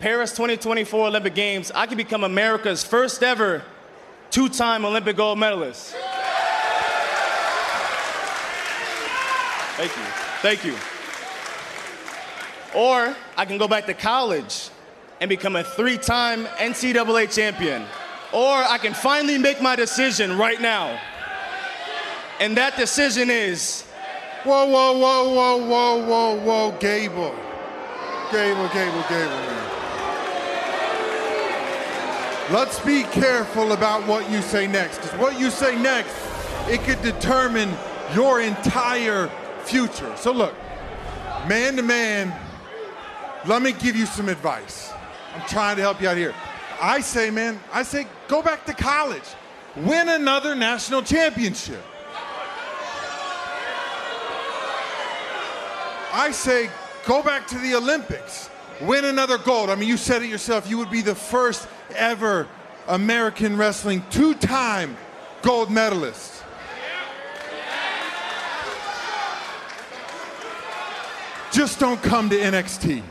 Paris 2024 Olympic Games, I could become America's first ever two-time Olympic gold medalist. Thank you. Thank you. Or I can go back to college and become a three-time NCAA champion. Or I can finally make my decision right now. And that decision is, whoa, whoa, whoa, whoa, whoa, whoa, whoa, Gable. Gable, Gable, Gable. Let's be careful about what you say next, because what you say next, it could determine your entire future. So look, man to man, let me give you some advice. I'm trying to help you out here. I say, go back to college. Win another national championship. I say, go back to the Olympics. Win another gold. I mean, you said it yourself. You would be the first ever American wrestling two-time gold medalist. Just don't come to NXT.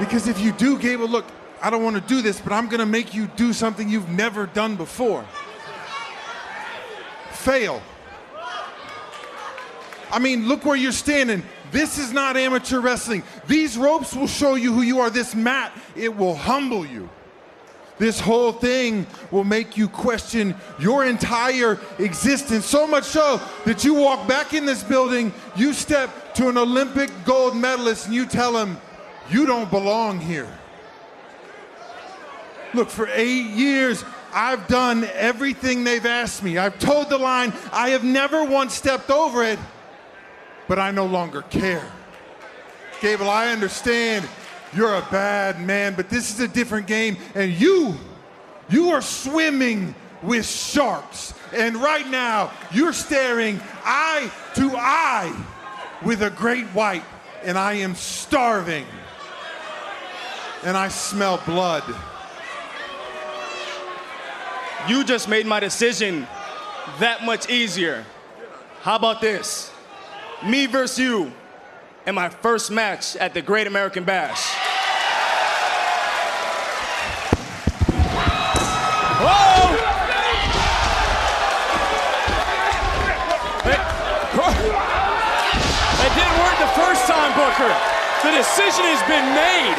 Because if you do, Gable, look, I don't want to do this, but I'm going to make you do something you've never done before. Fail. I mean, look where you're standing. This is not amateur wrestling. These ropes will show you who you are. This mat, it will humble you. This whole thing will make you question your entire existence, so much so that you walk back in this building, you step to an Olympic gold medalist, and you tell him, you don't belong here. Look, for 8 years, I've done everything they've asked me. I've toed the line. I have never once stepped over it. But I no longer care. Gable, I understand you're a bad man, but this is a different game, and you are swimming with sharks. And right now, you're staring eye to eye with a great white, and I am starving. And I smell blood. You just made my decision that much easier. How about this? Me versus you in my first match at the Great American Bash. Whoa! That didn't work the first time, Booker. The decision has been made.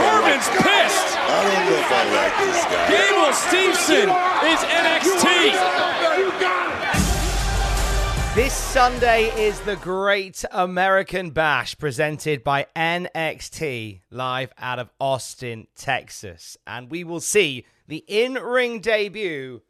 Corbin's pissed. I don't know if I like this guy. Gable Steveson is NXT. You got it. This Sunday is the Great American Bash, presented by NXT, live out of Austin, Texas. And we will see the in-ring debut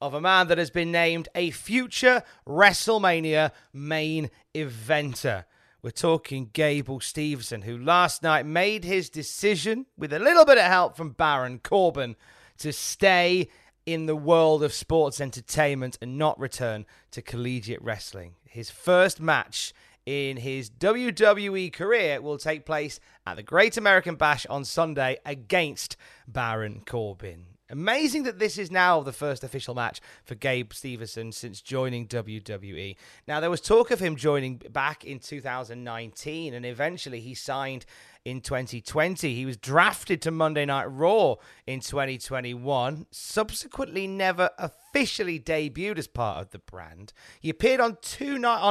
of a man that has been named a future WrestleMania main eventer. We're talking Gable Steveson, who last night made his decision, with a little bit of help from Baron Corbin, to stay in the world of sports entertainment and not return to collegiate wrestling. His first match in his WWE career will take place at the Great American Bash on Sunday against Baron Corbin. Amazing that this is now the first official match for Gabe Steveson since joining WWE. Now, there was talk of him joining back in 2019, and eventually he signed in 2020. He was drafted to Monday Night Raw in 2021, subsequently never officially debuted as part of the brand. He appeared on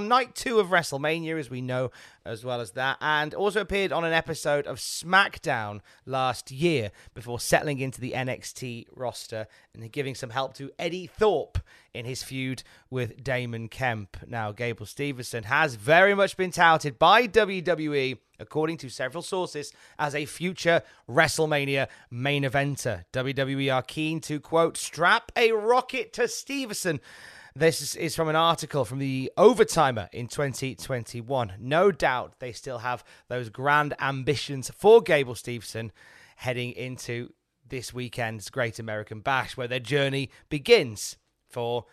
night two of WrestleMania, as we know, as well as that, and also appeared on an episode of SmackDown last year before settling into the NXT roster and giving some help to Eddie Thorpe in his feud with Damon Kemp. Now, Gable Steveson has very much been touted by WWE, according to several sources, as a future WrestleMania main eventer. WWE are keen to, quote, strap a rocket to Steveson. This is from an article from the Overtimer in 2021. No doubt they still have those grand ambitions for Gable Steveson heading into this weekend's Great American Bash, where their journey begins for,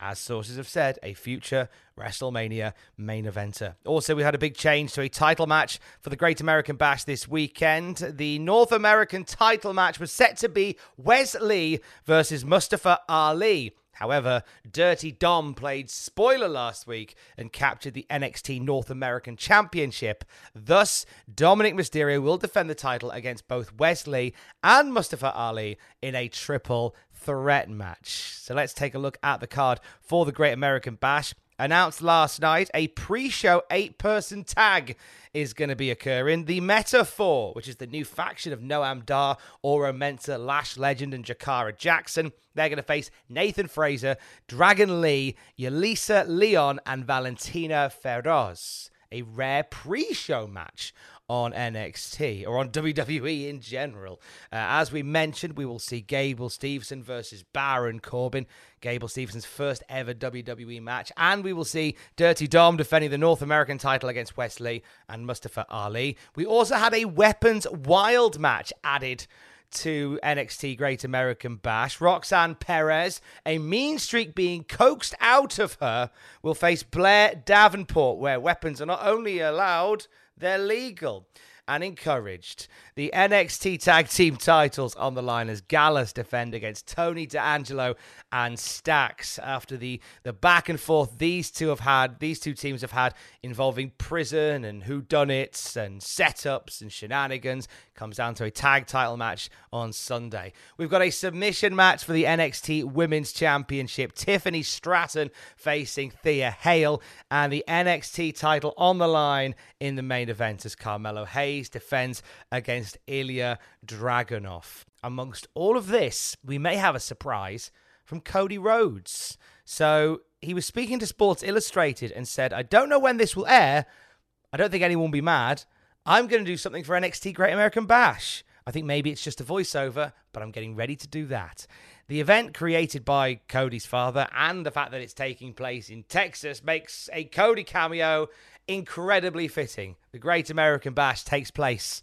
as sources have said, a future WrestleMania main eventer. Also, we had a big change to a title match for the Great American Bash this weekend. The North American title match was set to be Wesley versus Mustafa Ali. However, Dirty Dom played spoiler last week and captured the NXT North American Championship. Thus, Dominic Mysterio will defend the title against both Wesley and Mustafa Ali in a triple threat match. So let's take a look at the card for the Great American Bash. Announced last night, a pre-show 8-person tag is going to be occurring. The Metaphor, which is the new faction of Noam Dar, Oro Mensah, Lash Legend, and Jakara Jackson. They're going to face Nathan Fraser, Dragon Lee, Yelisa Leon, and Valentina Feroz. A rare pre-show match on NXT, or on WWE in general. As we mentioned, we will see Gable Steveson versus Baron Corbin, Gable Steveson's first ever WWE match, and we will see Dirty Dom defending the North American title against Wesley and Mustafa Ali. We also had a Weapons Wild match added to NXT Great American Bash. Roxanne Perez, a mean streak being coaxed out of her, will face Blair Davenport, where weapons are not only allowed, they're legal and encouraged. The NXT Tag Team titles on the line as Gallus defend against Tony D'Angelo and Stax after the back and forth these two teams have had involving prison and whodunits and setups and shenanigans. Comes down to a tag title match on Sunday. We've got a submission match for the NXT Women's Championship. Tiffany Stratton facing Thea Hale, and the NXT title on the line in the main event as Carmelo Hayes defends against Ilya Dragunov. Amongst all of this, we may have a surprise from Cody Rhodes. So he was speaking to Sports Illustrated and said, I don't know when this will air. I don't think anyone will be mad. I'm going to do something for NXT Great American Bash. I think maybe it's just a voiceover, but I'm getting ready to do that. The event created by Cody's father and the fact that it's taking place in Texas makes a Cody cameo incredibly fitting. The Great American Bash takes place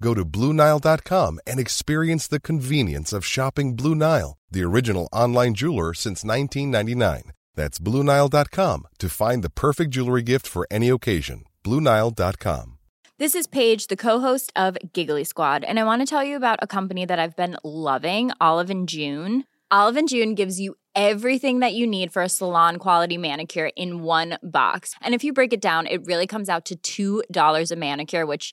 Go to BlueNile.com and experience the convenience of shopping Blue Nile, the original online jeweler since 1999. That's BlueNile.com to find the perfect jewelry gift for any occasion. BlueNile.com. This is Paige, the co-host of Giggly Squad, and I want to tell you about a company that I've been loving, Olive and June. Olive and June gives you everything that you need for a salon-quality manicure in one box. And if you break it down, it really comes out to $2 a manicure, which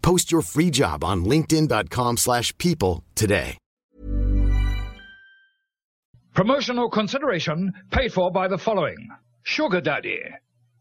Post your free job on linkedin.com/people today. Promotional consideration paid for by the following. Sugar Daddy.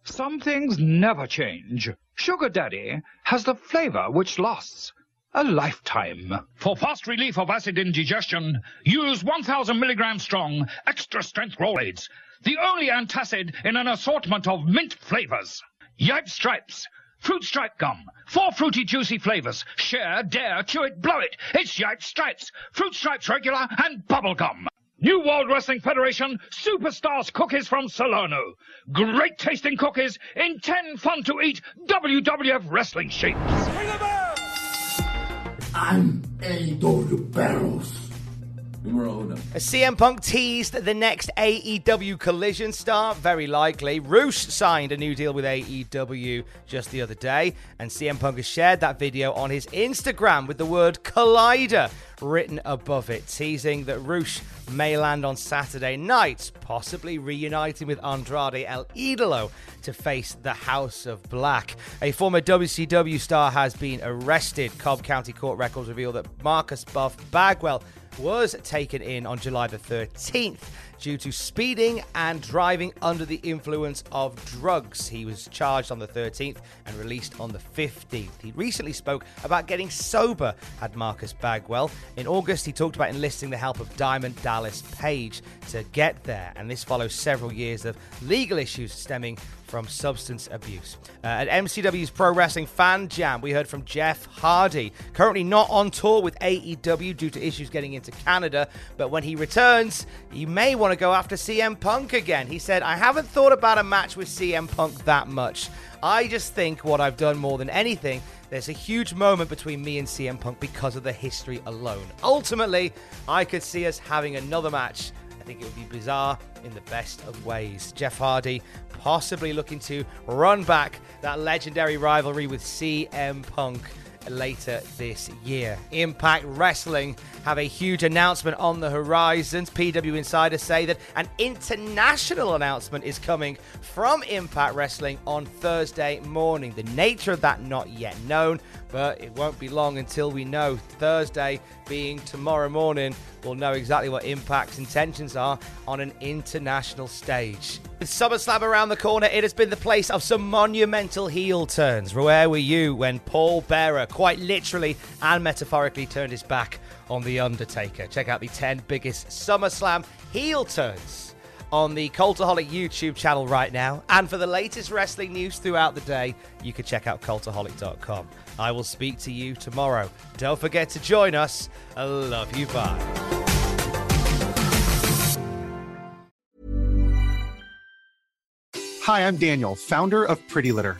Some things never change. Sugar Daddy has the flavor which lasts a lifetime. For fast relief of acid indigestion, use 1,000 milligrams strong extra strength roll aids, the only antacid in an assortment of mint flavors. Yipe Stripes. Fruit Stripe Gum. 4 fruity, juicy flavors. Share, dare, chew it, blow it. It's Yipe Stripes. Fruit Stripes Regular and Bubble Gum. New World Wrestling Federation Superstars Cookies from Solano. Great tasting cookies in 10 fun to eat WWF wrestling shapes. Ring the bell! I'm AEW Barrels. As CM Punk teased the next AEW Collision star, very likely, Rush signed a new deal with AEW just the other day, and CM Punk has shared that video on his Instagram with the word Collider written above it, teasing that Rush may land on Saturday night, possibly reuniting with Andrade El Idolo to face the House of Black. A former WCW star has been arrested. Cobb County Court records reveal that Marcus Buff Bagwell was taken in on July the 13th due to speeding and driving under the influence of drugs. He was charged on the 13th and released on the 15th. He recently spoke about getting sober, had Marcus Bagwell. In August, he talked about enlisting the help of Diamond Dallas Page to get there, and this follows several years of legal issues stemming from substance abuse. At MCW's Pro Wrestling Fan Jam, we heard from Jeff Hardy, currently not on tour with AEW due to issues getting into Canada, but when he returns, he may want to go after CM Punk again. He said, I haven't thought about a match with CM Punk that much. I just think what I've done more than anything, there's a huge moment between me and CM Punk because of the history alone. Ultimately, I could see us having another match. I think it would be bizarre in the best of ways. Jeff Hardy possibly looking to run back that legendary rivalry with CM Punk later this year. Impact Wrestling have a huge announcement on the horizons. PW Insider say that an international announcement is coming from Impact Wrestling on Thursday morning. The nature of that not yet known, but it won't be long until we know. Thursday being tomorrow morning, we'll know exactly what Impact's intentions are on an international stage. With SummerSlam around the corner, it has been the place of some monumental heel turns. Where were you when Paul Bearer quite literally and metaphorically turned his back on The Undertaker? Check out the 10 biggest SummerSlam heel turns on the Cultaholic YouTube channel right now. And for the latest wrestling news throughout the day, you can check out cultaholic.com. I will speak to you tomorrow. Don't forget to join us. I love you. Bye. Hi, I'm Daniel, founder of Pretty Litter.